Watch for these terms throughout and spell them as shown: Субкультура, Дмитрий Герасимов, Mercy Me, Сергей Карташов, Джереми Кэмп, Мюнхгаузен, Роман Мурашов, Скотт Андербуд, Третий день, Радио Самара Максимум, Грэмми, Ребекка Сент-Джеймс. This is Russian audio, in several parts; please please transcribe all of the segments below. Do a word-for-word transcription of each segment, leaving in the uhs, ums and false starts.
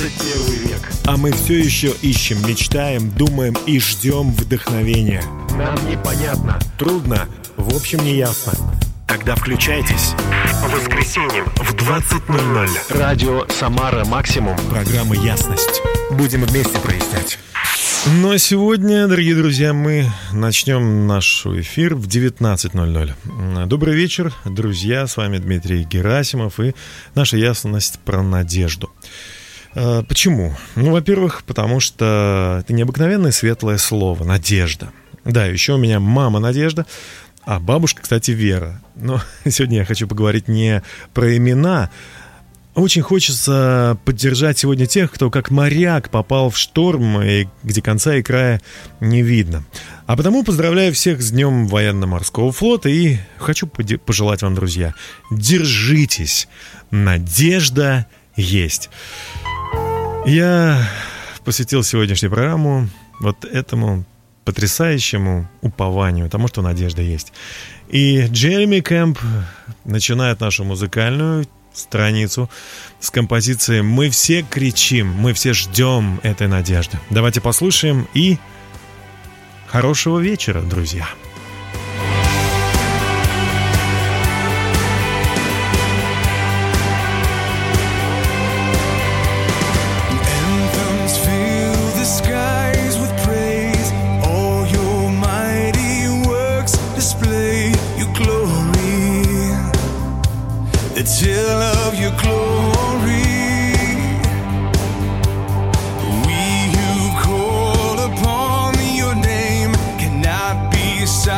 двадцать первый век. А мы все еще ищем, мечтаем, думаем и ждем вдохновения. Нам непонятно. Трудно, в общем, не ясно. Тогда включайтесь. В воскресенье в двадцать ноль-ноль. Радио «Самара Максимум». Программа «Ясность». Будем вместе прояснять. Ну а сегодня, дорогие друзья, мы начнем наш эфир в девятнадцать ноль-ноль. Добрый вечер, друзья. С вами Дмитрий Герасимов и наша ясность про надежду. Почему? Ну, во-первых, потому что это необыкновенное светлое слово «надежда». Да, еще у меня мама Надежда. А бабушка, кстати, Вера. Но сегодня я хочу поговорить не про имена. Очень хочется поддержать сегодня тех, кто как моряк попал в шторм, и где конца и края не видно. А потому поздравляю всех с Днем военно-морского флота и хочу пожелать вам, друзья, держитесь, надежда есть. Я посвятил сегодняшнюю программу вот этому потрясающему упованию, тому, что надежда есть. И Джереми Кэмп начинает нашу музыкальную страницу с композиции «Мы все кричим, мы все ждем этой надежды». Давайте послушаем и хорошего вечера, друзья. Tell of your glory, we who call upon your name cannot be silent.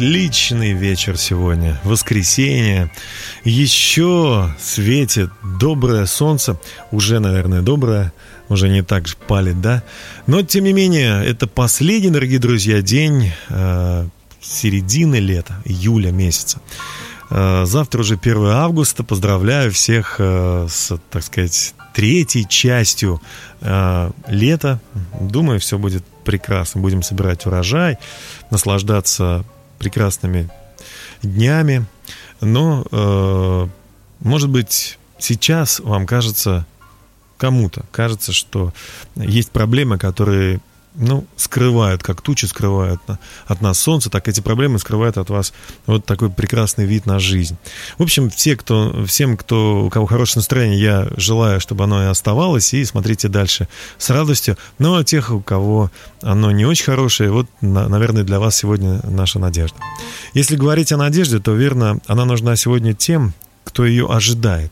отличный вечер сегодня, воскресенье. Еще светит доброе солнце, уже, наверное, доброе, уже не так же палит, да? Но, тем не менее, это последний, дорогие друзья, день э, середины лета, июля месяца. Э, завтра уже первое августа, поздравляю всех э, с, так сказать, третьей частью э, лета. Думаю, все будет прекрасно. Будем собирать урожай, наслаждаться прекрасными днями. Но, э, может быть, сейчас вам кажется, кому-то кажется, что есть проблемы, которые, ну, скрывают, как тучи скрывают от нас солнце, так эти проблемы скрывают от вас вот такой прекрасный вид на жизнь. В общем, все, кто, всем, кто, у кого хорошее настроение, я желаю, чтобы оно и оставалось, и смотрите дальше с радостью. Ну, а тех, у кого оно не очень хорошее, вот, наверное, для вас сегодня наша надежда. Если говорить о надежде, то, верно, она нужна сегодня тем, кто ее ожидает.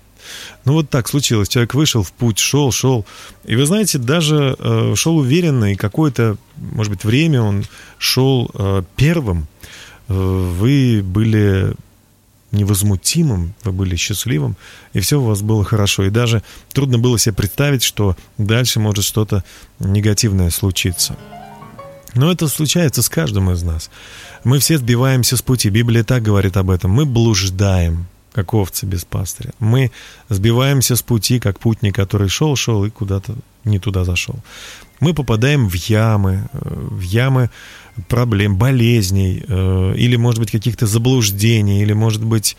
Ну, вот так случилось. Человек вышел в путь, шел, шел. И вы знаете, даже э, шел уверенно, и какое-то, может быть, время он шел э, первым. Э, вы были невозмутимым, вы были счастливым, и все у вас было хорошо. И даже трудно было себе представить, что дальше может что-то негативное случиться. Но это случается с каждым из нас. Мы все сбиваемся с пути. Библия так говорит об этом. Мы блуждаем, как овцы без пастыря. Мы сбиваемся с пути, как путник, который шел-шел и куда-то не туда зашел. Мы попадаем в ямы, в ямы проблем, болезней, или, может быть, каких-то заблуждений, или, может быть,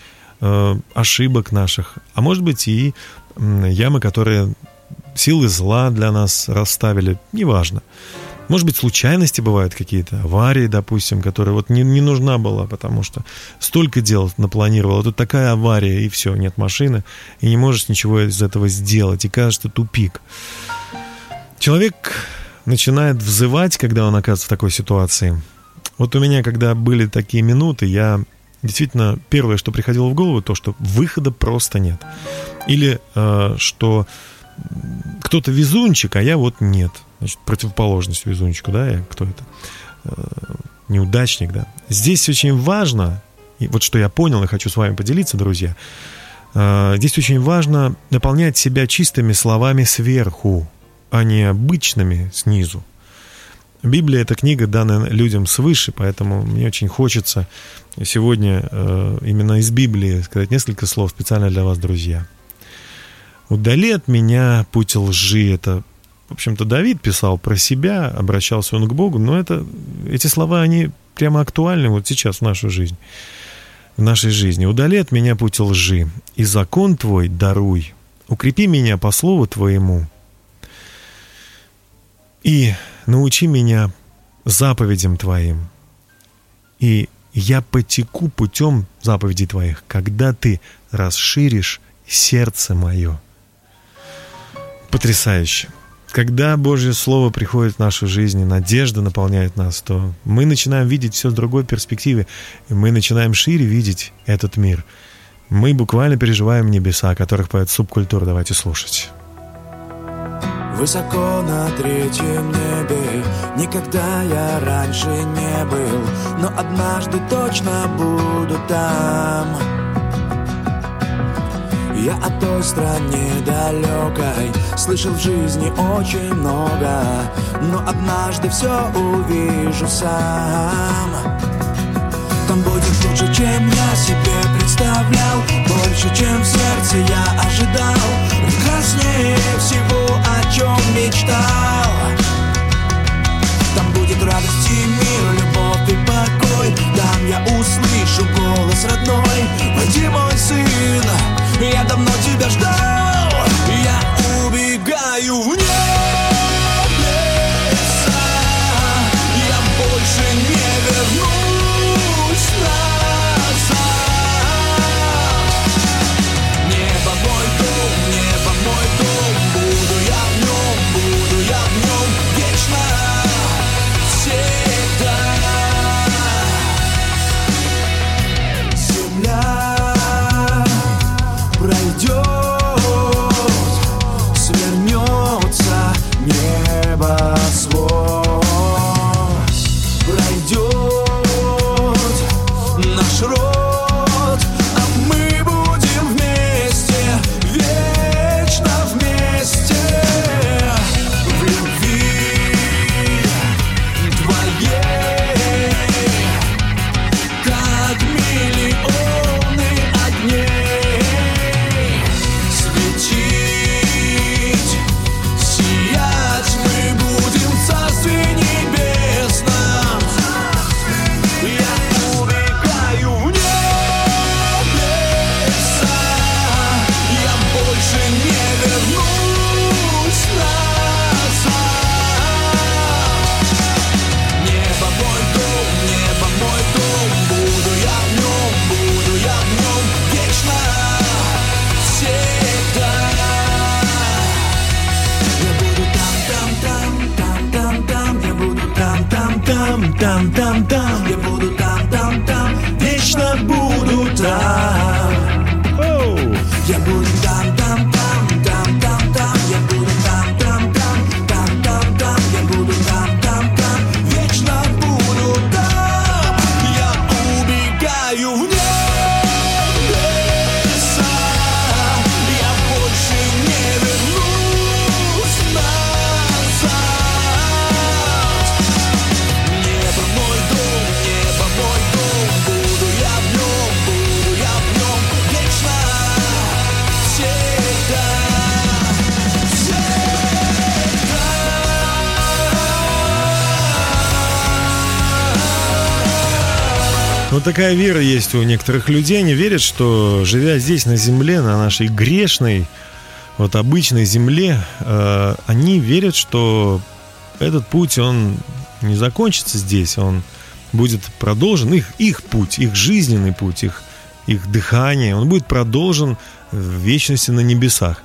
ошибок наших, а может быть, и ямы, которые силы зла для нас расставили, неважно. Может быть, случайности бывают какие-то, аварии, допустим, которые вот не, не нужна была, потому что столько дел напланировала, тут такая авария, и все, нет машины, и не можешь ничего из этого сделать, и кажется, тупик. Человек начинает взывать, когда он оказывается в такой ситуации. Вот у меня, когда были такие минуты, я действительно, первое, что приходило в голову, то, что выхода просто нет. Или э, что кто-то везунчик, а я вот нет. Значит, противоположность везунчику, да, я, кто это? Э-э, неудачник, да. Здесь очень важно, и вот что я понял и хочу с вами поделиться, друзья, э, здесь очень важно наполнять себя чистыми словами сверху, а не обычными снизу. Библия — это книга, данная людям свыше, поэтому мне очень хочется сегодня э, именно из Библии сказать несколько слов специально для вас, друзья. «Удали от меня путь лжи» — это, в общем-то, Давид писал про себя, обращался он к Богу, но это, эти слова, они прямо актуальны вот сейчас в нашу жизнь, в нашей жизни. «Удали от меня путь лжи, и закон твой даруй, укрепи меня по слову твоему, и научи меня заповедям твоим, и я потеку путем заповедей твоих, когда ты расширишь сердце мое». Потрясающе. Когда Божье Слово приходит в нашу жизнь, надежда наполняет нас, то мы начинаем видеть все с другой перспективы. Мы начинаем шире видеть этот мир. Мы буквально переживаем небеса, о которых поет Субкультура. Давайте слушать. Высоко на третьем небе, никогда я раньше не был, но однажды точно буду там. Я о той стране далекой слышал в жизни очень много, но однажды все увижу сам. Там будет лучше, чем я себе представлял, больше, чем в сердце я ожидал, прекраснее всего, о чем мечтал. Там будет радость и мир, любовь и покой, там я услышу голос родной. Пойди, мой сын, я давно тебя ждал, я убегаю в небеса, я больше не вернусь назад. Небо мой дом, небо мой дом, буду там-там-там, я буду там-там-там, вечно буду там. Oh. Я буду там-там-там, там-там-там, я буду там-там-там, там-там-там, я буду там-там-там, вечно буду там. Я убегаю в небеса, я больше не вернусь назад. Небо мой дом, небо мой дом, буду я в нем, буду я в нем вечно, всегда, всегда. Вот такая вера есть у некоторых людей. Они верят, что, живя здесь на земле, на нашей грешной, вот обычной земле, э, они верят, что этот путь, он не закончится здесь, он будет продолжен, их, их путь, их жизненный путь, их, их дыхание, он будет продолжен в вечности на небесах.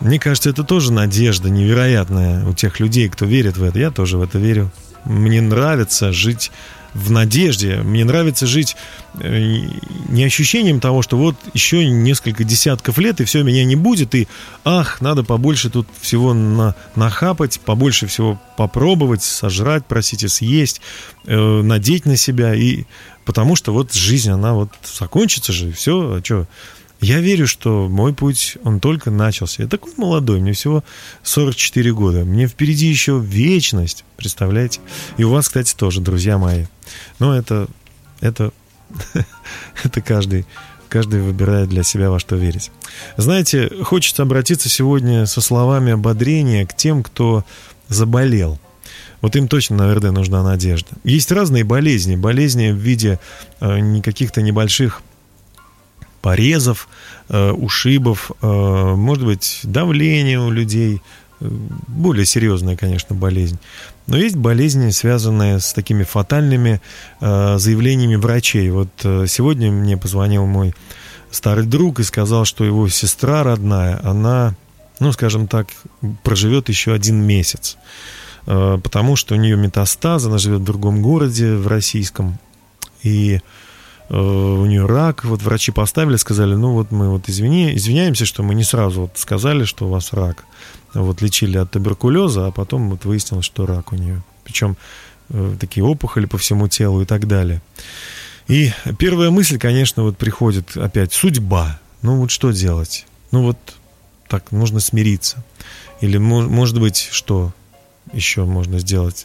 Мне кажется, это тоже надежда невероятная у тех людей, кто верит в это. Я тоже в это верю. Мне нравится жить в надежде, мне нравится жить э, не ощущением того, что вот еще несколько десятков лет, и все, меня не будет, и ах, надо побольше тут всего на, нахапать, побольше всего попробовать, сожрать, простите, съесть, э, надеть на себя, и потому что вот жизнь, она вот закончится же, и все, а что... Я верю, что мой путь, он только начался. Я такой молодой, мне всего сорок четыре года. Мне впереди еще вечность, представляете? И у вас, кстати, тоже, друзья мои. Но это, это, это каждый, каждый выбирает для себя, во что верить. Знаете, хочется обратиться сегодня со словами ободрения к тем, кто заболел. Вот им точно, наверное, нужна надежда. Есть разные болезни. Болезни в виде э, каких-то небольших порезов, э, ушибов, э, может быть, давление у людей, э, более серьезная, конечно, болезнь. Но есть болезни, связанные с такими фатальными э, заявлениями врачей. Вот э, сегодня мне позвонил мой старый друг и сказал, что его сестра родная, она, ну, скажем так, проживет еще один месяц, э, потому что у нее метастазы, она живет в другом городе, в российском, и... у нее рак, вот врачи поставили, сказали, ну вот мы вот извини, извиняемся, что мы не сразу вот сказали, что у вас рак. Вот лечили от туберкулеза, а потом вот выяснилось, что рак у нее. Причем э, такие опухоли по всему телу и так далее. И первая мысль, конечно, вот приходит опять, судьба. Ну вот что делать? Ну вот так, нужно смириться. Или может быть, что еще можно сделать?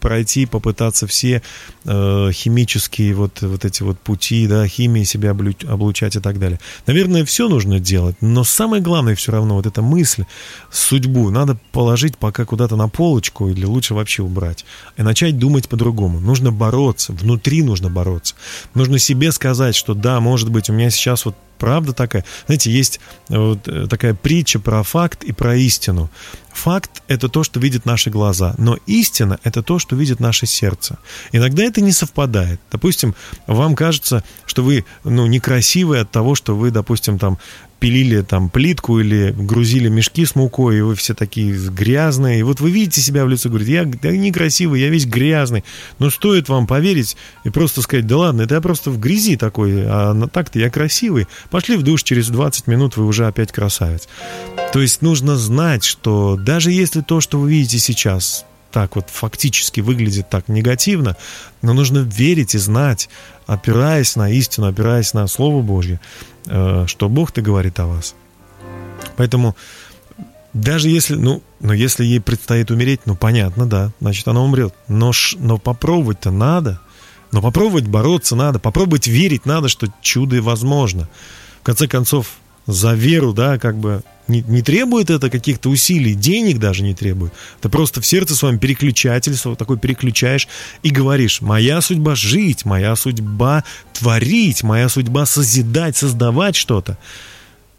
Пройти, попытаться все э, химические вот, вот эти вот пути, да, химии себя облучать и так далее. Наверное, все нужно делать, но самое главное все равно вот эта мысль, судьбу надо положить пока куда-то на полочку или лучше вообще убрать и начать думать по-другому. Нужно бороться, внутри нужно бороться. Нужно себе сказать, что да, может быть, у меня сейчас вот правда такая. Знаете, есть вот такая притча про факт и про истину. Факт — это то, что видят наши глаза, но истина — это то, что видит наше сердце. Иногда это не совпадает. Допустим, вам кажется, что вы, ну, некрасивы от того, что вы, допустим, там, пилили там плитку или грузили мешки с мукой, и вы все такие грязные. И вот вы видите себя в лицо, говорите, я да, некрасивый, я весь грязный. Но стоит вам поверить и просто сказать, да ладно, это я просто в грязи такой, а так-то я красивый. Пошли в душ, через двадцать минут вы уже опять красавец. То есть нужно знать, что даже если то, что вы видите сейчас, так вот фактически выглядит так негативно, но нужно верить и знать, опираясь на истину, опираясь на Слово Божье, что Бог-то говорит о вас. Поэтому даже если, ну, ну, если ей предстоит умереть, ну, понятно, да, значит, она умрет. Но, но попробовать-то надо, но попробовать бороться надо, попробовать верить надо, что чудо возможно. В конце концов, за веру, да, как бы не, не требует это каких-то усилий, денег даже не требует. Это просто в сердце с вами переключательство, вот такой переключаешь и говоришь, моя судьба жить, моя судьба творить, моя судьба созидать, создавать что-то.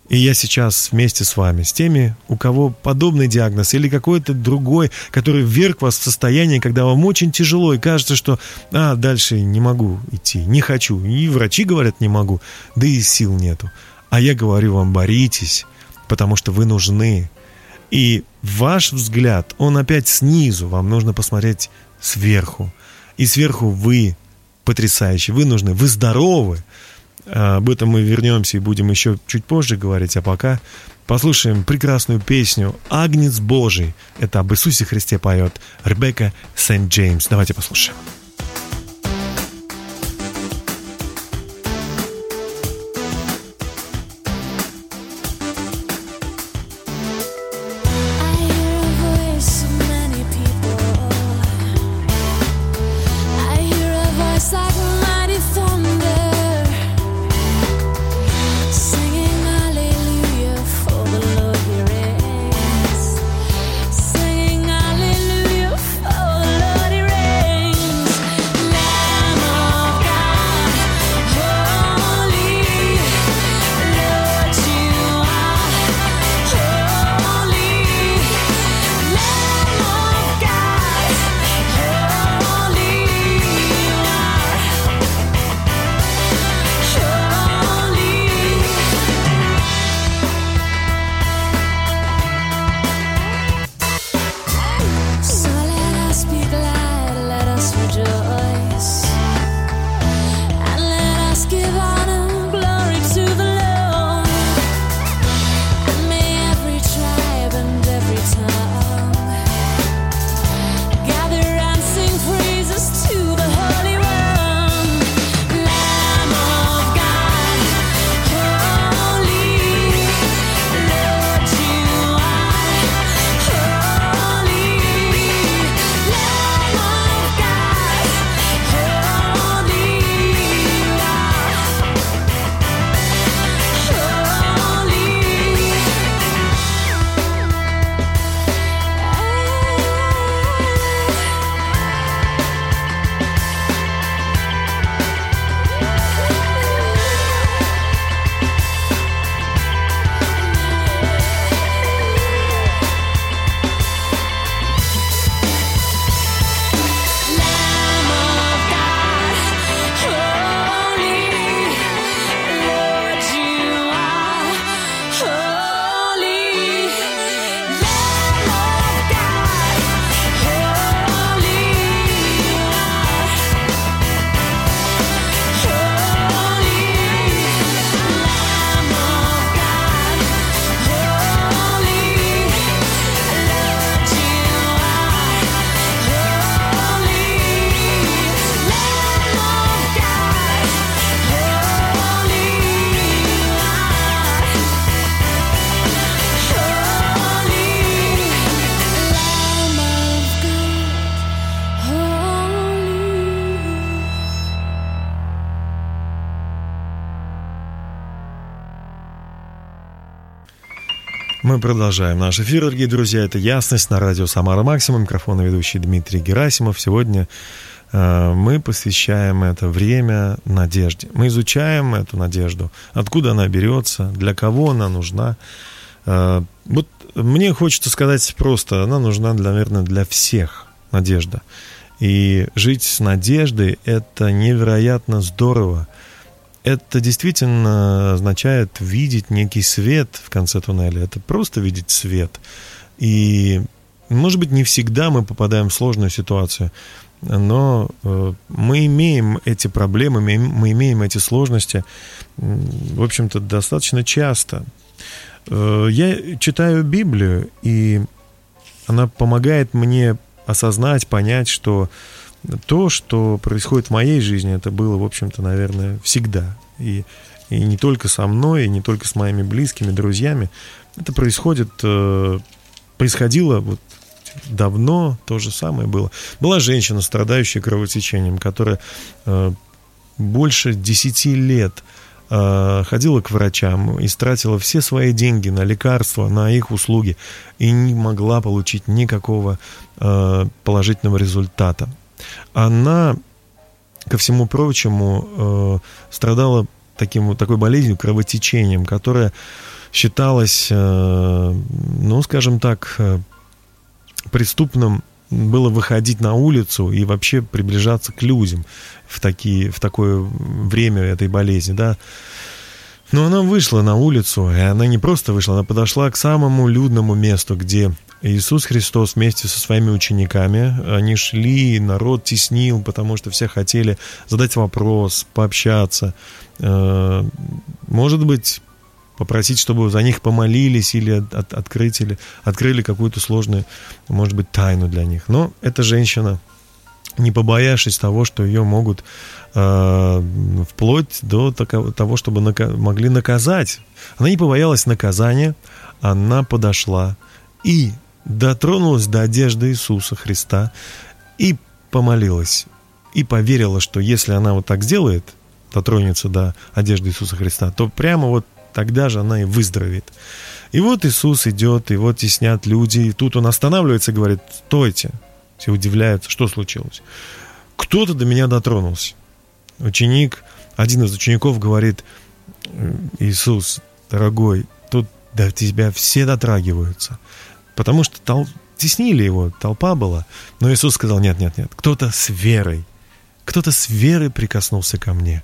И я сейчас вместе с вами, с теми, у кого подобный диагноз или какой-то другой, который вверг вас в состояние, когда вам очень тяжело и кажется, что а, дальше не могу идти, не хочу. И врачи говорят, не могу, да и сил нету. А я говорю вам, боритесь, потому что вы нужны. И ваш взгляд, он опять снизу, вам нужно посмотреть сверху. и сверху вы потрясающие, вы нужны, вы здоровы. Об этом мы вернемся и будем еще чуть позже говорить, а пока послушаем прекрасную песню «Агнец Божий». Это об Иисусе Христе поет Ребекка Сент-Джеймс. Давайте послушаем. Мы продолжаем наш эфир, дорогие друзья. Это «Ясность» на радио «Самара Максимум». Микрофон и ведущий Дмитрий Герасимов. Сегодня э, мы посвящаем это время надежде. Мы изучаем эту надежду, откуда она берется, для кого она нужна. Э, вот мне хочется сказать просто, она нужна, для, наверное, для всех, надежда. И жить с надеждой – это невероятно здорово. Это действительно означает видеть некий свет в конце туннеля. Это просто видеть свет. И, может быть, не всегда мы попадаем в сложную ситуацию, но мы имеем эти проблемы, мы имеем эти сложности, в общем-то, достаточно часто. Я читаю Библию, и она помогает мне осознать, понять, что то, что происходит в моей жизни, это было, в общем-то, наверное, всегда. И, и не только со мной, и не только с моими близкими, друзьями. Это происходит, э, происходило вот давно, то же самое было. Была женщина, страдающая кровотечением, которая э, больше десяти лет э, ходила к врачам и тратила все свои деньги на лекарства, на их услуги, и не могла получить никакого э, положительного результата. Она, ко всему прочему, э, страдала таким, такой болезнью, кровотечением, которая считалась, э, ну, скажем так, э, преступным было выходить на улицу и вообще приближаться к людям в, такие, в такое время этой болезни, да. Но она вышла на улицу, и она не просто вышла, она подошла к самому людному месту, где Иисус Христос вместе со своими учениками, они шли, народ теснил, потому что все хотели задать вопрос, пообщаться, может быть, попросить, чтобы за них помолились или от, открыть, или открыли какую-то сложную, может быть, тайну для них. Но эта женщина, не побоявшись того, что ее могут э, вплоть до того, чтобы нака- могли наказать, она не побоялась наказания, она подошла и дотронулась до одежды Иисуса Христа и помолилась, и поверила, что если она вот так сделает, дотронется до одежды Иисуса Христа, то прямо вот тогда же она и выздоровеет. И вот Иисус идет, и вот теснят люди, и тут он останавливается и говорит: «Стойте». Все удивляются, что случилось. Кто-то до меня дотронулся. Ученик, один из учеников говорит: «Иисус, дорогой, тут до тебя все дотрагиваются». Потому что тол- теснили его, толпа была. Но Иисус сказал: «Нет, нет, нет, кто-то с верой, кто-то с верой прикоснулся ко мне».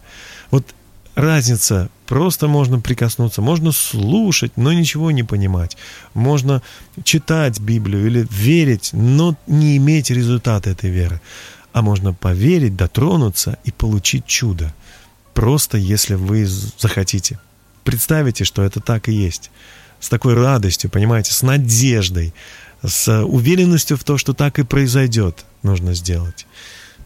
Вот разница. Просто можно прикоснуться, можно слушать, но ничего не понимать. Можно читать Библию или верить, но не иметь результата этой веры. А можно поверить, дотронуться и получить чудо. Просто если вы захотите. Представите, что это так и есть. С такой радостью, понимаете, с надеждой, с уверенностью в том, что так и произойдет, нужно сделать.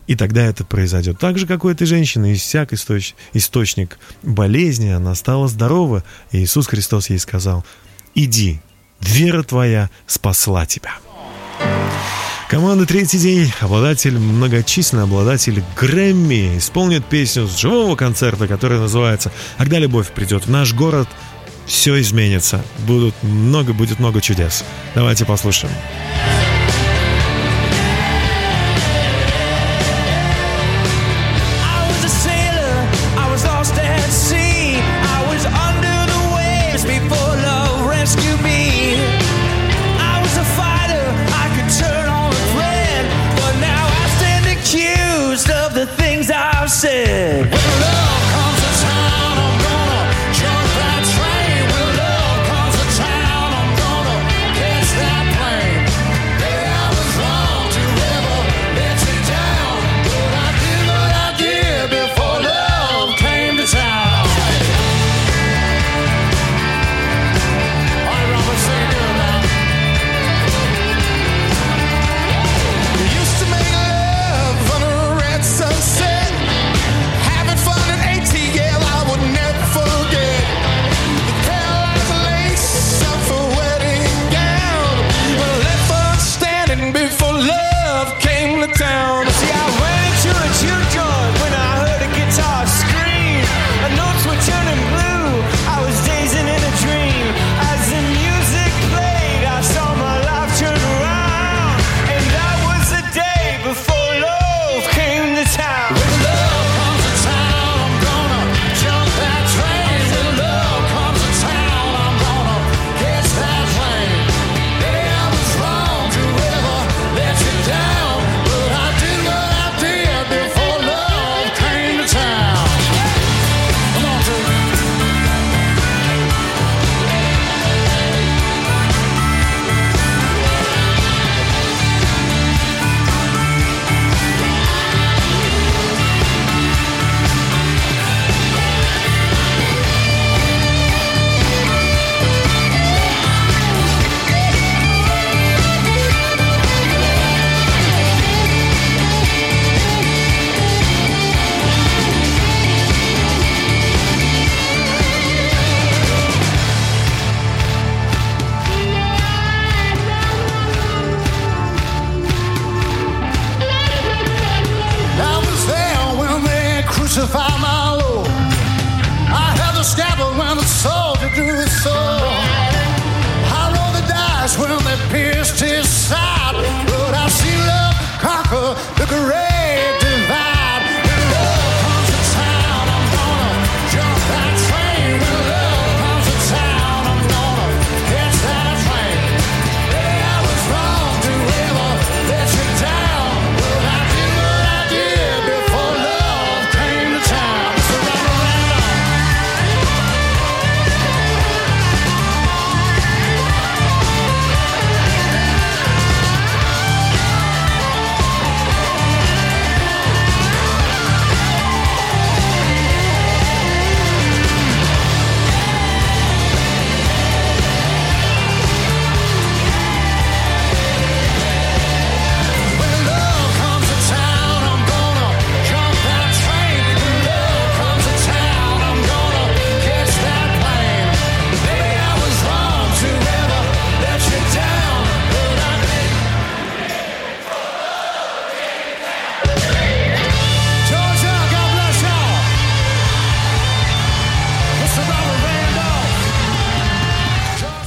И тогда это произойдет. Так же, как у этой женщины, иссяк источ... источник болезни, она стала здорова. И Иисус Христос ей сказал: «Иди, вера твоя спасла тебя». Команда «Третий день», обладатель, многочисленный обладатель Грэмми, исполнит песню с живого концерта, которая называется «Когда любовь придет в наш город, все изменится». Будут много, будет много чудес. Давайте послушаем.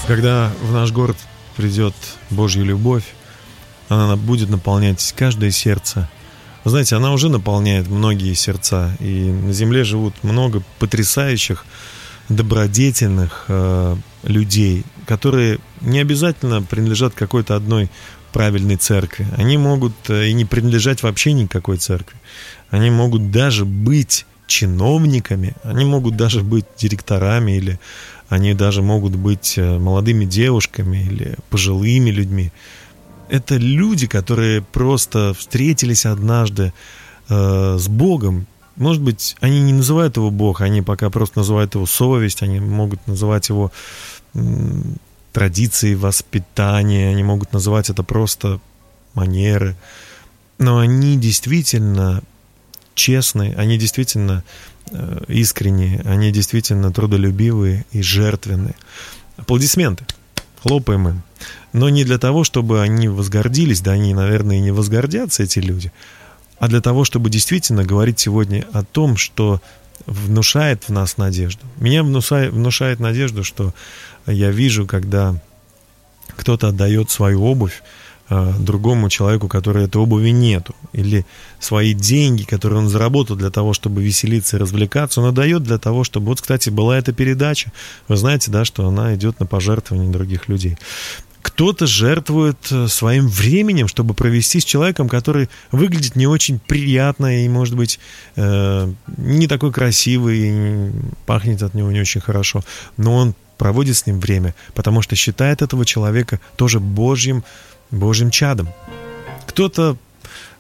Когда в наш город придет Божья любовь, она будет наполнять каждое сердце. Вы знаете, она уже наполняет многие сердца. И на земле живут много потрясающих, добродетельных э, людей, которые не обязательно принадлежат какой-то одной правильной церкви. Они могут и не принадлежать вообще никакой церкви. Они могут даже быть чиновниками, они могут даже быть директорами, или они даже могут быть молодыми девушками или пожилыми людьми. Это люди, которые просто встретились однажды э, с Богом. Может быть, они не называют его Бог, они пока просто называют его совесть, они могут называть его э, традиции воспитания, они могут называть это просто манеры. Но они действительно честные, они действительно э, искренние, они действительно трудолюбивые и жертвенные. Аплодисменты. Хлопаем им. Но не для того, чтобы они возгордились, да они, наверное, и не возгордятся, эти люди, а для того, чтобы действительно говорить сегодня о том, что внушает в нас надежду. Меня внушает, внушает надежду, что я вижу, когда кто-то отдает свою обувь э, другому человеку, который этой обуви нету, или свои деньги, которые он заработал для того, чтобы веселиться и развлекаться, он отдает для того, чтобы... Вот, кстати, была эта передача. Вы знаете, да, что она идет на пожертвование других людей. Кто-то жертвует своим временем, чтобы провести с человеком, который выглядит не очень приятно и, может быть, э, не такой красивый, и пахнет от него не очень хорошо. Но он проводит с ним время, потому что считает этого человека тоже Божьим, Божьим чадом. Кто-то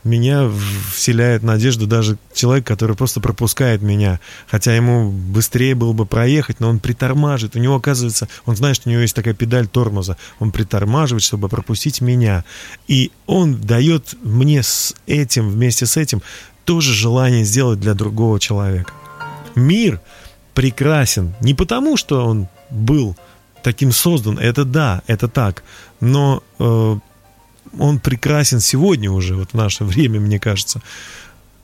меня вселяет надежду, даже человек, который просто пропускает меня, хотя ему быстрее было бы проехать, но он притормаживает. У него, оказывается, он знает, что у него есть такая педаль тормоза. Он притормаживает, чтобы пропустить меня. И он дает мне с этим, вместе с этим, тоже желание сделать для другого человека. Мир прекрасен не потому, что он был таким создан. Это да, это так. Но... Э, он прекрасен сегодня уже, вот в наше время, мне кажется,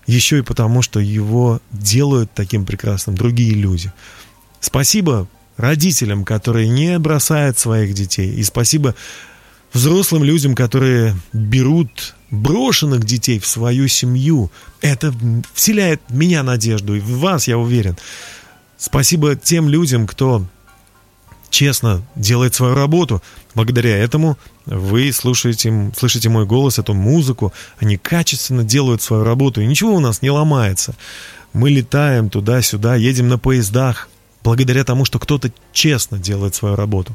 еще и потому, что его делают таким прекрасным другие люди. Спасибо родителям, которые не бросают своих детей, и спасибо взрослым людям, которые берут брошенных детей в свою семью. Это вселяет в меня надежду, и в вас, я уверен. Спасибо тем людям, кто... честно делает свою работу. Благодаря этому вы слушаете, слышите мой голос, эту музыку. Они качественно делают свою работу, и ничего у нас не ломается. Мы летаем туда-сюда, едем на поездах благодаря тому, что кто-то честно делает свою работу.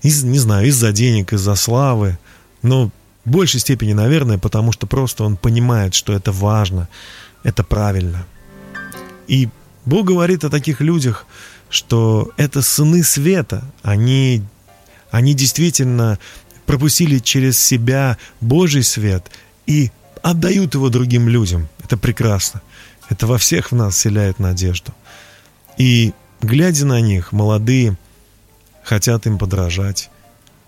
Из, не знаю, из-за денег, из-за славы, но в большей степени, наверное, потому что просто он понимает, что это важно, это правильно. И Бог говорит о таких людях, что это сыны света. Они, они действительно пропустили через себя Божий свет и отдают его другим людям. Это прекрасно. Это во всех в нас вселяет надежду. И, глядя на них, молодые хотят им подражать.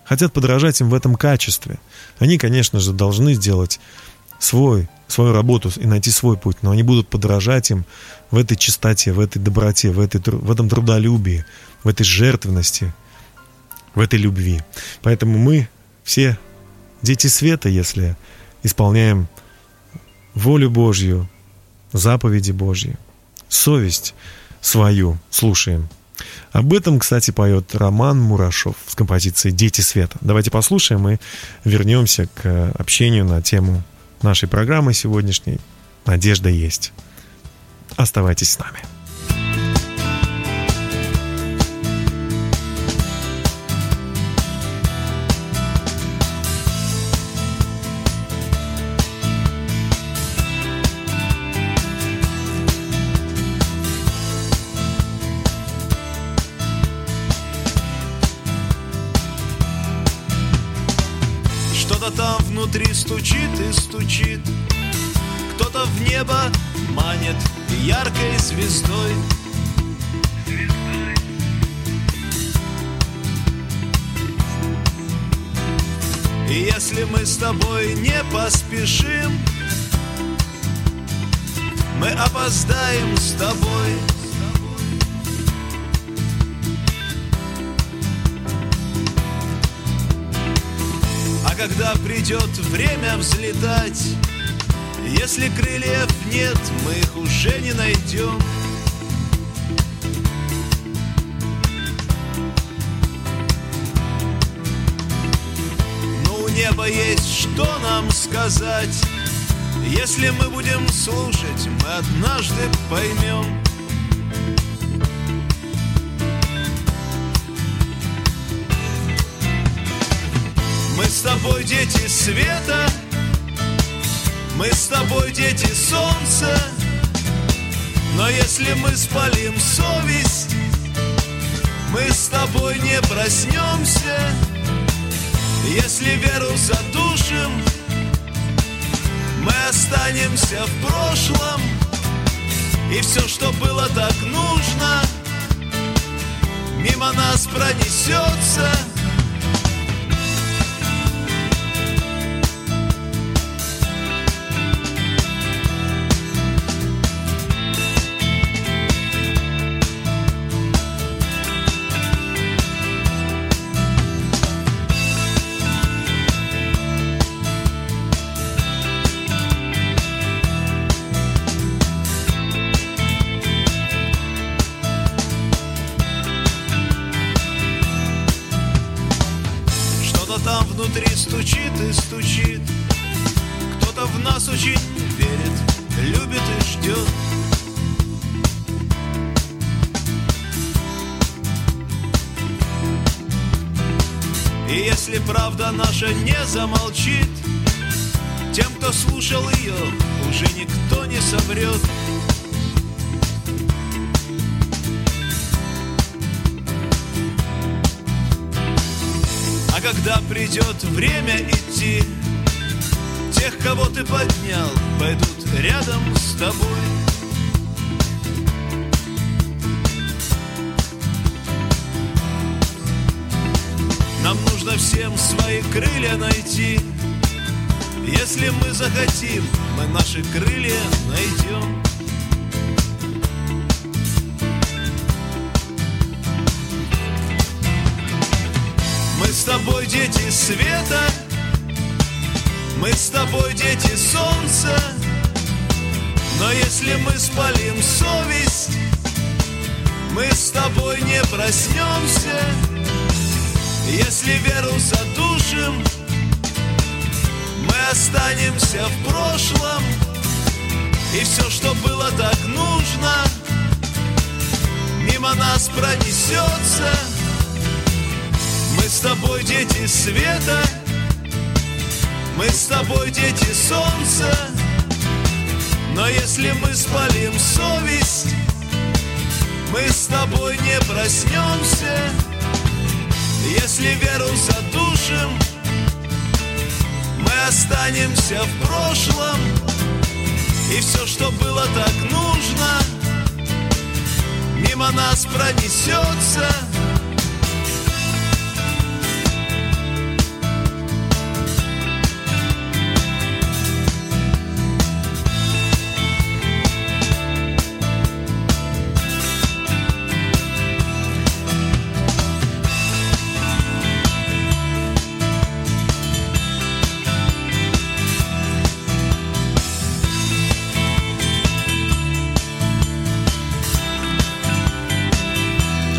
Хотят подражать им в этом качестве. Они, конечно же, должны сделать свой, свою работу и найти свой путь, но они будут подражать им в этой чистоте, в этой доброте, в, этой, в этом трудолюбии, в этой жертвенности, в этой любви. Поэтому мы все дети света, если исполняем волю Божью, заповеди Божьи, совесть свою слушаем. Об этом, кстати, поет Роман Мурашов с композицией «Дети света». Давайте послушаем и вернемся к общению на тему нашей программы сегодняшней «Надежда есть». Оставайтесь с нами. Что-то там внутри стучит и стучит, кто-то в небо манит яркой звездой. И если мы с тобой не поспешим, мы опоздаем с тобой. когда придет время взлетать. Если крыльев нет, мы их уже не найдем. Но у неба есть что нам сказать. Если мы будем слушать, мы однажды поймем. Мы с тобой дети света, мы с тобой дети солнца. Но если мы спалим совесть, мы с тобой не проснемся. Если веру задушим, мы останемся в прошлом. И все, что было так нужно, мимо нас пронесется. Стучит и стучит, кто-то в нас очень верит, любит и ждет. И если правда наша не замолчит, тем, кто слушал ее, уже никто не соврет. Когда придет время идти, тех, кого ты поднял, пойдут рядом с тобой. Нам нужно всем свои крылья найти. Если мы захотим, мы наши крылья найдем. Мы с тобой дети света, мы с тобой дети солнца. Но если мы спалим совесть, мы с тобой не проснемся. Если веру задушим, мы останемся в прошлом. И все, что было так нужно, мимо нас пронесется. Мы с тобой дети света, мы с тобой дети солнца. Но если мы спалим совесть, мы с тобой не проснемся. Если веру задушим, мы останемся в прошлом. И все, что было так нужно, мимо нас пронесется.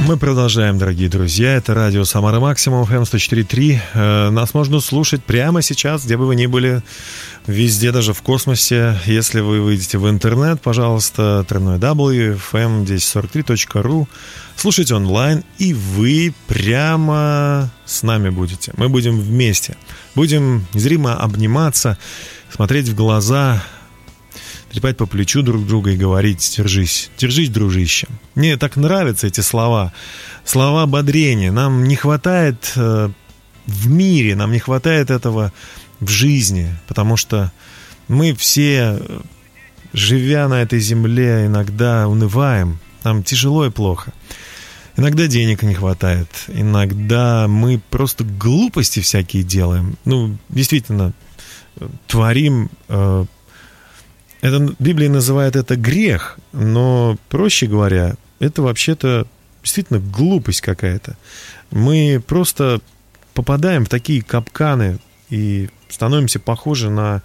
Мы продолжаем, дорогие друзья. Это радио Самара Максимум, эф эм сто четыре и три. Нас можно слушать прямо сейчас, где бы вы ни были, везде, даже в космосе. Если вы выйдете в интернет, пожалуйста, дабл ю дабл ю дабл ю точка эф эм тысяча сорок три точка ру. Слушайте онлайн, и вы прямо с нами будете. Мы будем вместе. Будем зримо обниматься, смотреть в глаза, трепать по плечу друг друга и говорить: держись, держись, дружище. Мне так нравятся эти слова, слова ободрения. Нам не хватает э, в мире, нам не хватает этого в жизни, потому что мы все, живя на этой земле, иногда унываем, нам тяжело и плохо. Иногда денег не хватает, иногда мы просто глупости всякие делаем. Ну, действительно, творим... Э, Это, Библия называет это грех, но, проще говоря, это вообще-то действительно глупость какая-то. Мы просто попадаем в такие капканы и становимся похожи на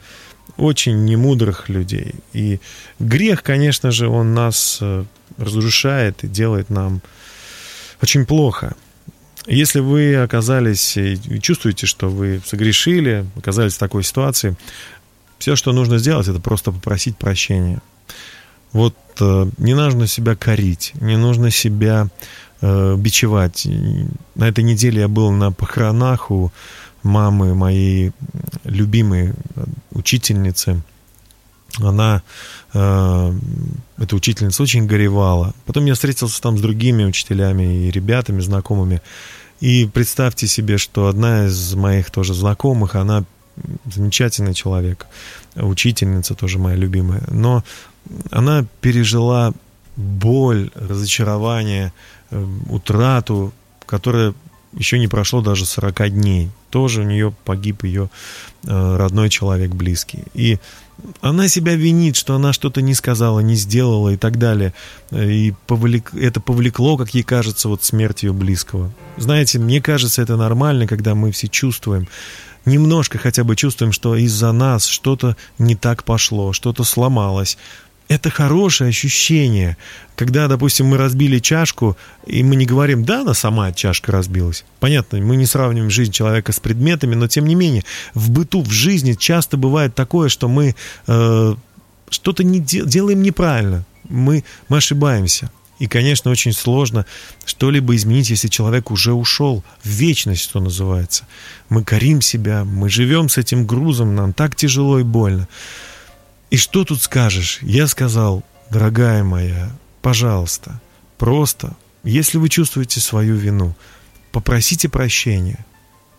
очень немудрых людей. И грех, конечно же, он нас разрушает и делает нам очень плохо. Если вы оказались и чувствуете, что вы согрешили, оказались в такой ситуации, все, что нужно сделать, это просто попросить прощения. Вот не нужно себя корить, не нужно себя э, бичевать. На этой неделе я был на похоронах у мамы моей любимой учительницы. Она, э, эта учительница, очень горевала. Потом я встретился там с другими учителями и ребятами, знакомыми. И представьте себе, что одна из моих тоже знакомых, она замечательный человек, учительница тоже моя любимая. Но она пережила боль, разочарование, утрату, которая еще не прошло даже сорок дней. Тоже у нее погиб ее родной человек, близкий. И она себя винит, что она что-то не сказала, не сделала и так далее. И повлек... это повлекло, как ей кажется, вот смерть ее близкого. Знаете, мне кажется, это нормально, когда мы все чувствуем, немножко хотя бы чувствуем, что из-за нас что-то не так пошло, что-то сломалось. Это хорошее ощущение, когда, допустим, мы разбили чашку, и мы не говорим, да, она сама чашка разбилась. Понятно, мы не сравниваем жизнь человека с предметами, но тем не менее, в быту, в жизни часто бывает такое, что мы э, что-то не де- делаем неправильно, мы, мы ошибаемся. И, конечно, очень сложно что-либо изменить, если человек уже ушел в вечность, что называется. Мы корим себя, мы живем с этим грузом, нам так тяжело и больно. И что тут скажешь? Я сказал, дорогая моя, пожалуйста, просто, если вы чувствуете свою вину, попросите прощения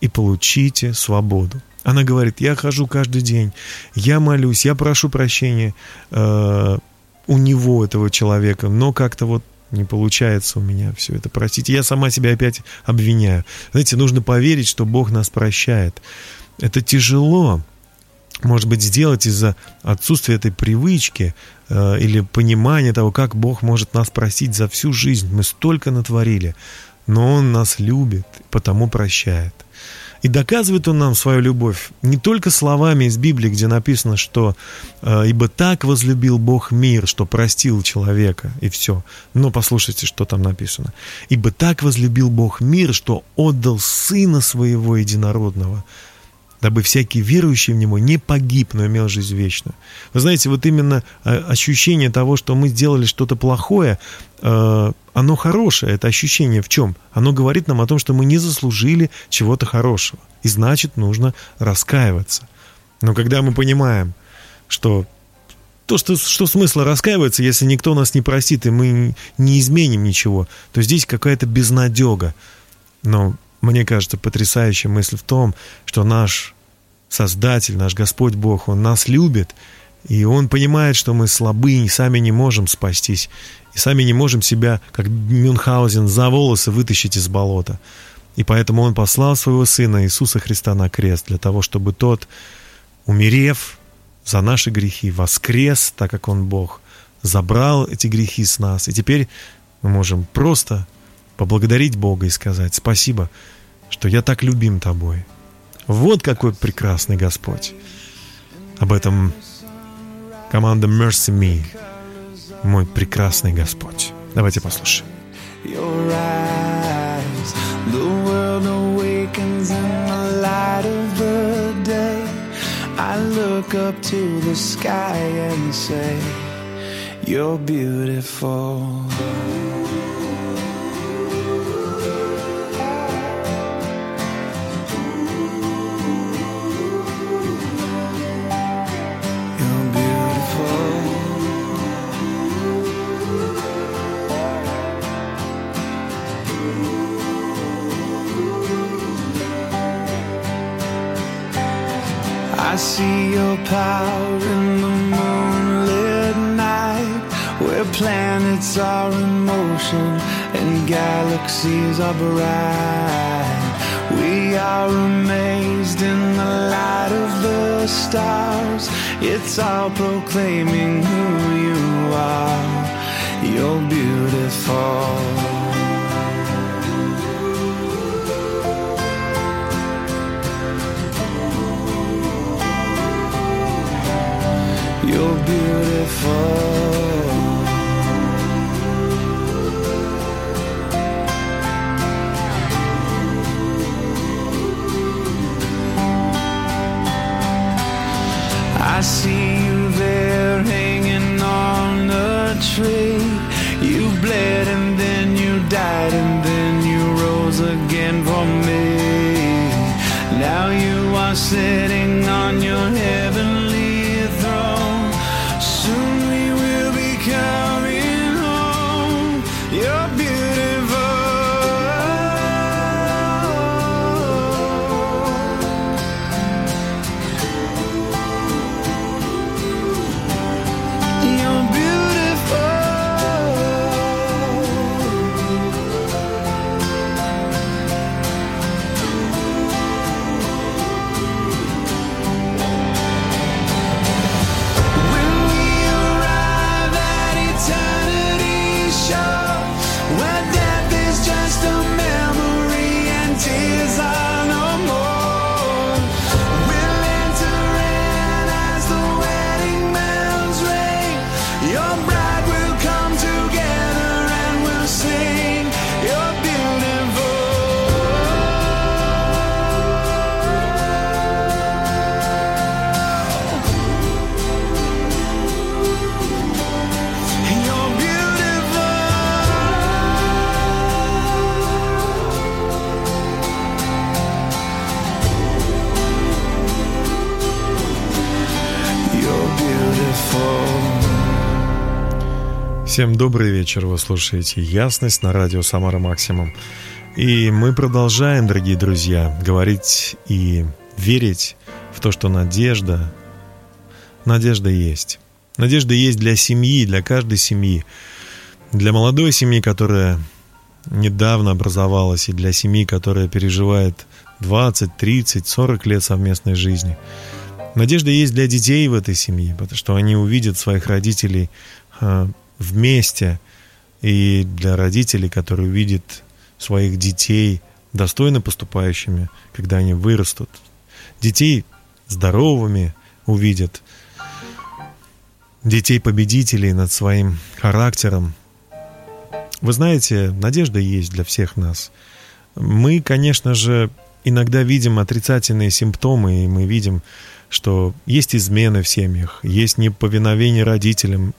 и получите свободу. Она говорит, я хожу каждый день, я молюсь, я прошу прощения э, у него, этого человека, но как-то вот не получается у меня все это простить. Я сама себя опять обвиняю. Знаете, нужно поверить, что Бог нас прощает. Это тяжело. Может быть, сделать из-за отсутствия этой привычки э, или понимания того, как Бог может нас простить за всю жизнь. Мы столько натворили, но Он нас любит, потому прощает. И доказывает Он нам свою любовь не только словами из Библии, где написано, что э, «Ибо так возлюбил Бог мир, что простил человека», и все. Но послушайте, что там написано. «Ибо так возлюбил Бог мир, что отдал Сына Своего Единородного, дабы всякий верующий в Него не погиб, но имел жизнь вечную». Вы знаете, вот именно ощущение того, что мы сделали что-то плохое, оно хорошее, это ощущение в чем? Оно говорит нам о том, что мы не заслужили чего-то хорошего, и значит, нужно раскаиваться. Но когда мы понимаем, что то, что, что смысла раскаиваться, если никто нас не простит, и мы не изменим ничего, то здесь какая-то безнадега. Но мне кажется, потрясающая мысль в том, что наш Создатель, наш Господь Бог, Он нас любит, и Он понимает, что мы слабы и сами не можем спастись, и сами не можем себя, как Мюнхгаузен, за волосы вытащить из болота. И поэтому Он послал Своего Сына Иисуса Христа на крест для того, чтобы Тот, умерев за наши грехи, воскрес, так как Он Бог, забрал эти грехи с нас. И теперь мы можем просто поблагодарить Бога и сказать «Спасибо, что я так любим Тобой». Вот какой прекрасный Господь. Об этом команда Mercy Me, мой прекрасный Господь. Давайте послушаем. I see your power in the moonlit night, where planets are in motion and galaxies are bright. We are amazed in the light of the stars. It's all proclaiming who you are. You're beautiful. I see you there hanging on a tree. You bled and then you died and then you rose again for me. Now you are sitting on your heavenly throne. Soon we will be coming home. You're Всем добрый вечер, вы слушаете «Ясность» на радио «Самара Максимум». И мы продолжаем, дорогие друзья, говорить и верить в то, что надежда, надежда есть. Надежда есть для семьи, для каждой семьи. Для молодой семьи, которая недавно образовалась, и для семьи, которая переживает двадцать, тридцать, сорок лет совместной жизни. Надежда есть для детей в этой семье, потому что они увидят своих родителей вместе, и для родителей, которые увидят своих детей достойно поступающими, когда они вырастут. Детей здоровыми увидят, детей-победителей над своим характером. Вы знаете, надежда есть для всех нас. Мы, конечно же, иногда видим отрицательные симптомы, и мы видим, что есть измены в семьях, есть неповиновение родителям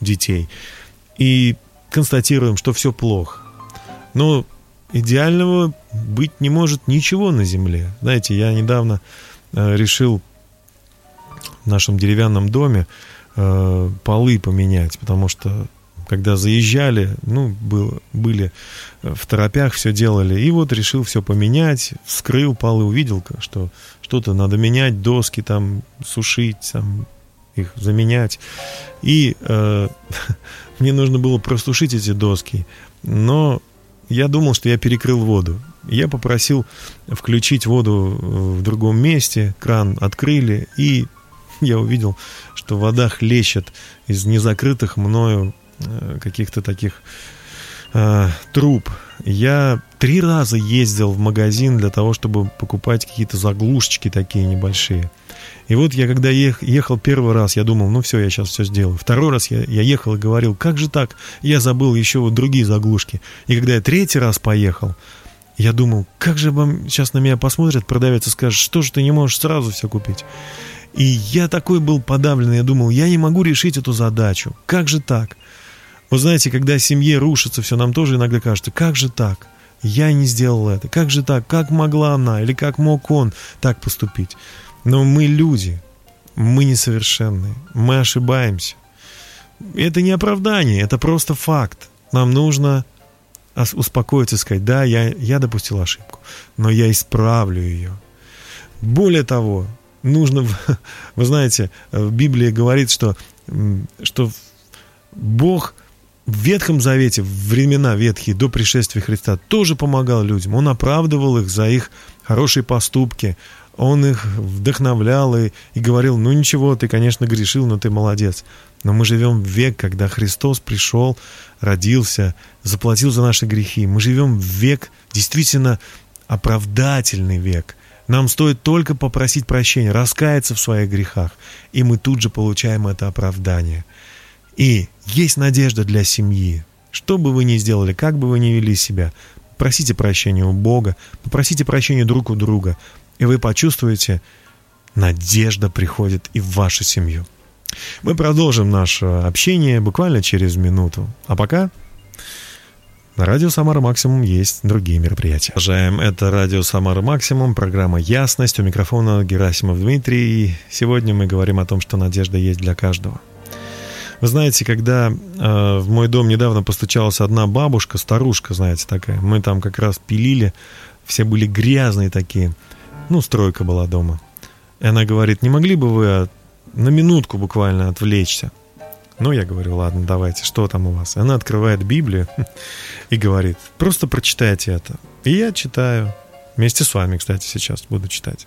детей. И констатируем, что все плохо. Но идеального быть не может ничего на земле. Знаете, я недавно решил в нашем деревянном доме полы поменять, потому что когда заезжали, ну, было, были в торопях, все делали. И вот решил все поменять, вскрыл полы, увидел, что что-то надо менять, доски там сушить, там их заменять. И э, мне нужно было просушить эти доски. Но я думал, что я перекрыл воду. Я попросил включить воду в другом месте. Кран открыли, и я увидел, что вода хлещет из незакрытых мною э, каких-то таких э, труб. Я три раза ездил в магазин для того, чтобы покупать какие-то заглушечки такие небольшие. И вот я когда ехал первый раз, я думал, ну все, я сейчас все сделаю. Второй раз я, я ехал и говорил, как же так? Я забыл еще вот другие заглушки. И когда я третий раз поехал, я думал, как же вам сейчас на меня посмотрят продавец и скажет, что же ты не можешь сразу все купить? И я такой был подавленный, я думал, я не могу решить эту задачу. Как же так? Вы знаете, когда в семье рушится все, нам тоже иногда кажется, как же так? Я не сделал это. Как же так? Как могла она или как мог он так поступить? Но мы люди, мы несовершенны, мы ошибаемся. Это не оправдание, это просто факт. Нам нужно успокоиться и сказать, да, я, я допустил ошибку, но я исправлю ее. Более того, нужно, вы знаете, в Библии говорит, что, что Бог в Ветхом Завете, в времена ветхие, до пришествия Христа, тоже помогал людям. Он оправдывал их за их хорошие поступки. Он их вдохновлял и, и говорил, ну ничего, ты, конечно, грешил, но ты молодец. Но мы живем в век, когда Христос пришел, родился, заплатил за наши грехи. Мы живем в век, действительно оправдательный век, Нам стоит только попросить прощения, раскаяться в своих грехах, и мы тут же получаем это оправдание. И есть надежда для семьи. Что бы вы ни сделали, как бы вы ни вели себя, попросите прощения у Бога, попросите прощения друг у друга, и вы почувствуете, надежда приходит и в вашу семью. Мы продолжим наше общение буквально через минуту. А пока на Радио Самара Максимум есть другие мероприятия. Уважаем, это Радио Самара Максимум, программа «Ясность». У микрофона Герасимов Дмитрий. И сегодня мы говорим о том, что надежда есть для каждого. Вы знаете, когда э, в мой дом недавно постучалась одна бабушка, старушка, знаете, такая. Мы там как раз пилили, все были грязные такие. Ну, стройка была дома. И она говорит, не могли бы вы на минутку буквально отвлечься? Ну, я говорю, ладно, давайте, что там у вас? Она открывает Библию и говорит, просто прочитайте это. И я читаю. Вместе с вами, кстати, сейчас буду читать.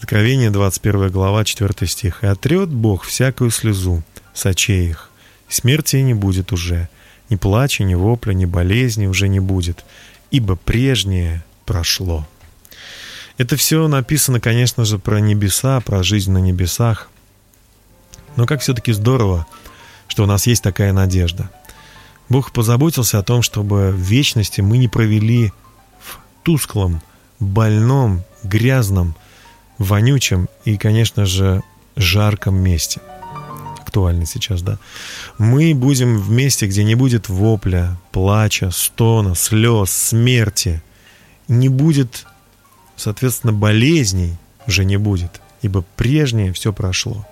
Откровение, двадцать первая глава, четвёртый стих. «И отрет Бог всякую слезу с очей их. Смерти не будет уже, ни плача, ни вопля, ни болезни уже не будет, ибо прежнее прошло». Это все написано, конечно же, про небеса, про жизнь на небесах. Но как все-таки здорово, что у нас есть такая надежда. Бог позаботился о том, чтобы в вечности мы не провели в тусклом, больном, грязном, вонючем и, конечно же, жарком месте. Актуально сейчас, да? Мы будем в месте, где не будет вопля, плача, стона, слез, смерти. Не будет, соответственно, болезней уже не будет, ибо прежнее все прошло.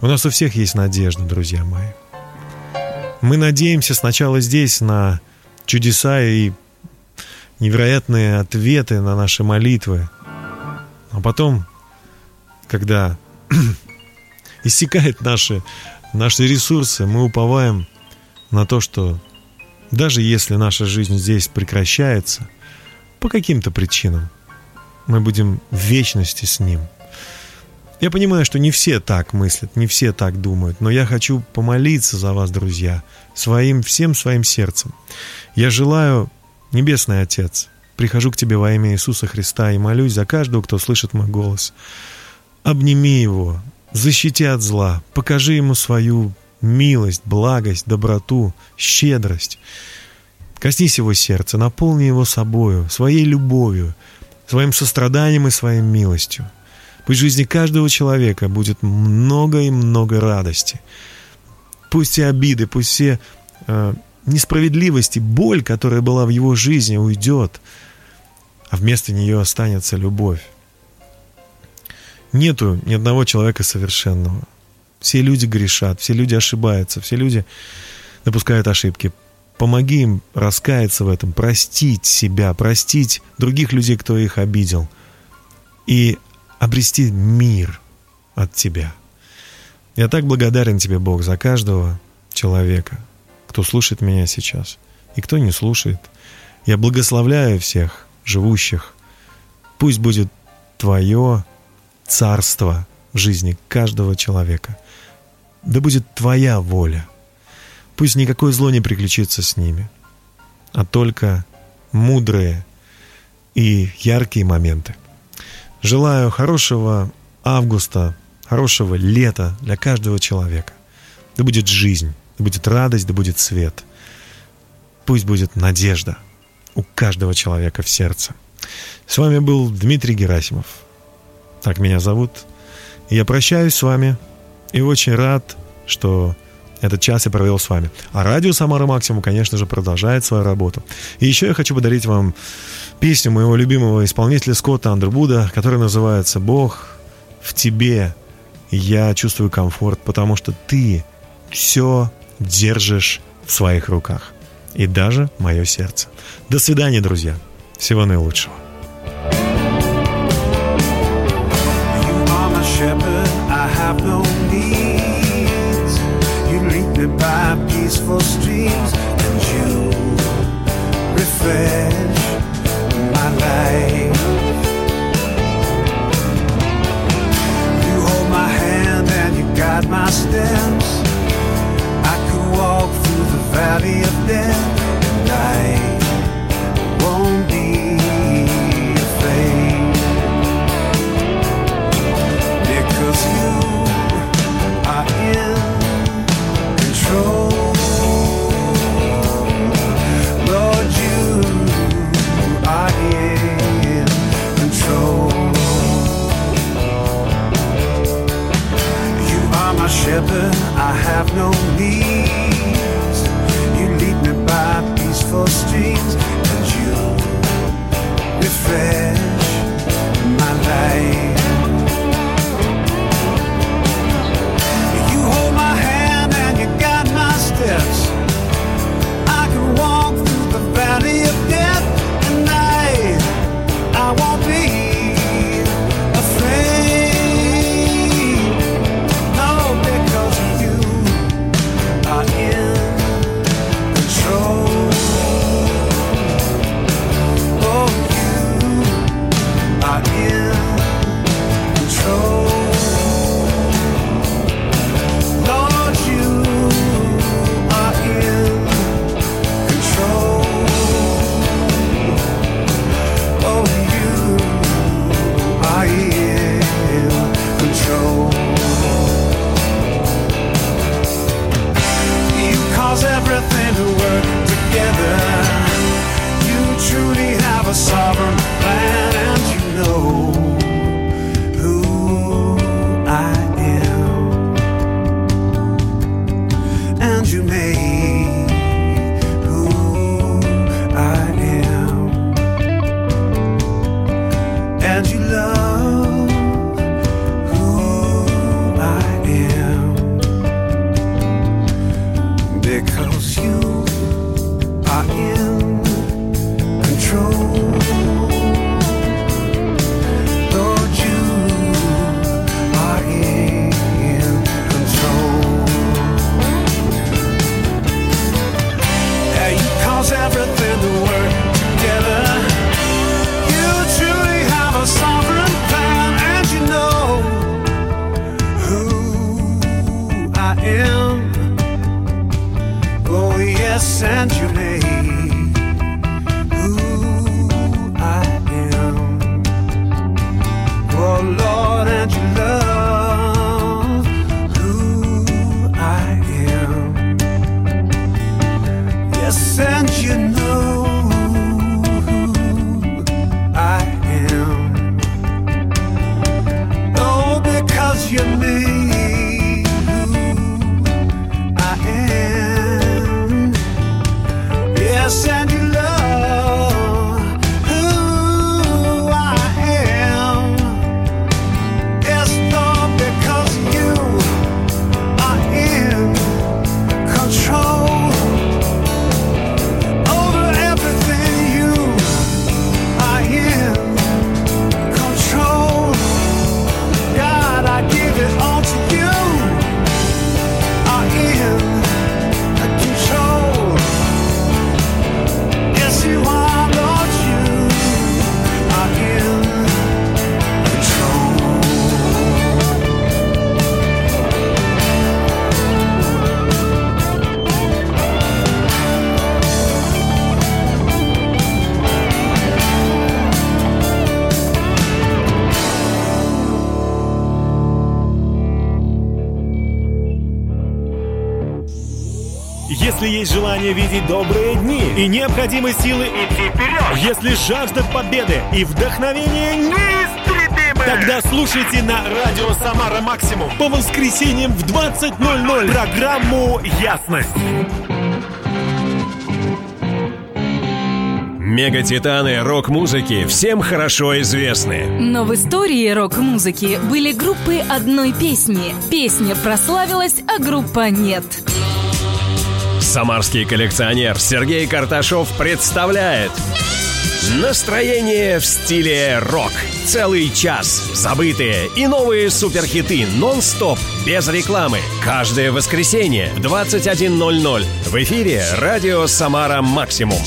У нас у всех есть надежда, друзья мои. Мы надеемся сначала здесь на чудеса и невероятные ответы на наши молитвы. А потом, когда иссякают наши, наши ресурсы, мы уповаем на то, что даже если наша жизнь здесь прекращается, по каким-то причинам мы будем в вечности с Ним. Я понимаю, что не все так мыслят, не все так думают, но я хочу помолиться за вас, друзья, своим, всем своим сердцем. Я желаю, Небесный Отец, прихожу к Тебе во имя Иисуса Христа и молюсь за каждого, кто слышит мой голос. Обними его, защити от зла, покажи ему свою милость, благость, доброту, щедрость. Коснись его сердца, наполни его собою, своей любовью, своим состраданием и своей милостью. Пусть в жизни каждого человека будет много и много радости. Пусть все обиды, пусть все э, несправедливости, боль, которая была в его жизни, уйдет, а вместо нее останется любовь. Нету ни одного человека совершенного. Все люди грешат, все люди ошибаются, все люди допускают ошибки. Помоги им раскаяться в этом, простить себя, простить других людей, кто их обидел. И обрести мир от Тебя. Я так благодарен Тебе, Бог, за каждого человека, кто слушает меня сейчас и кто не слушает. Я благословляю всех живущих. Пусть будет Твое царство в жизни каждого человека. Да будет Твоя воля. Пусть никакое зло не приключится с ними, а только мудрые и яркие моменты. Желаю хорошего августа, хорошего лета для каждого человека. Да будет жизнь, да будет радость, да будет свет. Пусть будет надежда у каждого человека в сердце. С вами был Дмитрий Герасимов. Так меня зовут. Я прощаюсь с вами и очень рад, что этот час я провел с вами. А радио «Самара Максимум», конечно же, продолжает свою работу. И еще я хочу подарить вам песню моего любимого исполнителя Скотта Андербуда, которая называется «Бог, в тебе я чувствую комфорт, потому что ты все держишь в своих руках, и даже мое сердце». До свидания, друзья. Всего наилучшего. Life. You hold my hand and you guide my steps. I could walk through the valley of death, and I won't be afraid. river, I have no needs. You lead me by peaceful streams, and you refresh my life. You hold my hand and you guide my steps. I can walk through the valley of death, and I, I won't be. Sovereign plan, and you know who I am, and you made who I am, and you love who I am, because you are in control. And you made who I am. Oh Lord, and you love who I am. Yes, and you know who I am. Oh, because you made. And you love who I am. It's not because you are in control over everything. You are in control. God, I give it all to you. I am. Если есть желание видеть добрые дни и необходимы силы идти вперед, если жажда победы и вдохновение неистребимы, тогда слушайте на Радио Самара Максимум по воскресеньям в двадцать ноль ноль программу «Ясность». Мега-титаны рок-музыки всем хорошо известны. Но в истории рок-музыки были группы одной песни. Песня прославилась, а группа нет. Самарский коллекционер Сергей Карташов представляет настроение в стиле рок. Целый час. Забытые и новые суперхиты нон-стоп, без рекламы. Каждое воскресенье в двадцать один ноль ноль в эфире Радио Самара Максимум.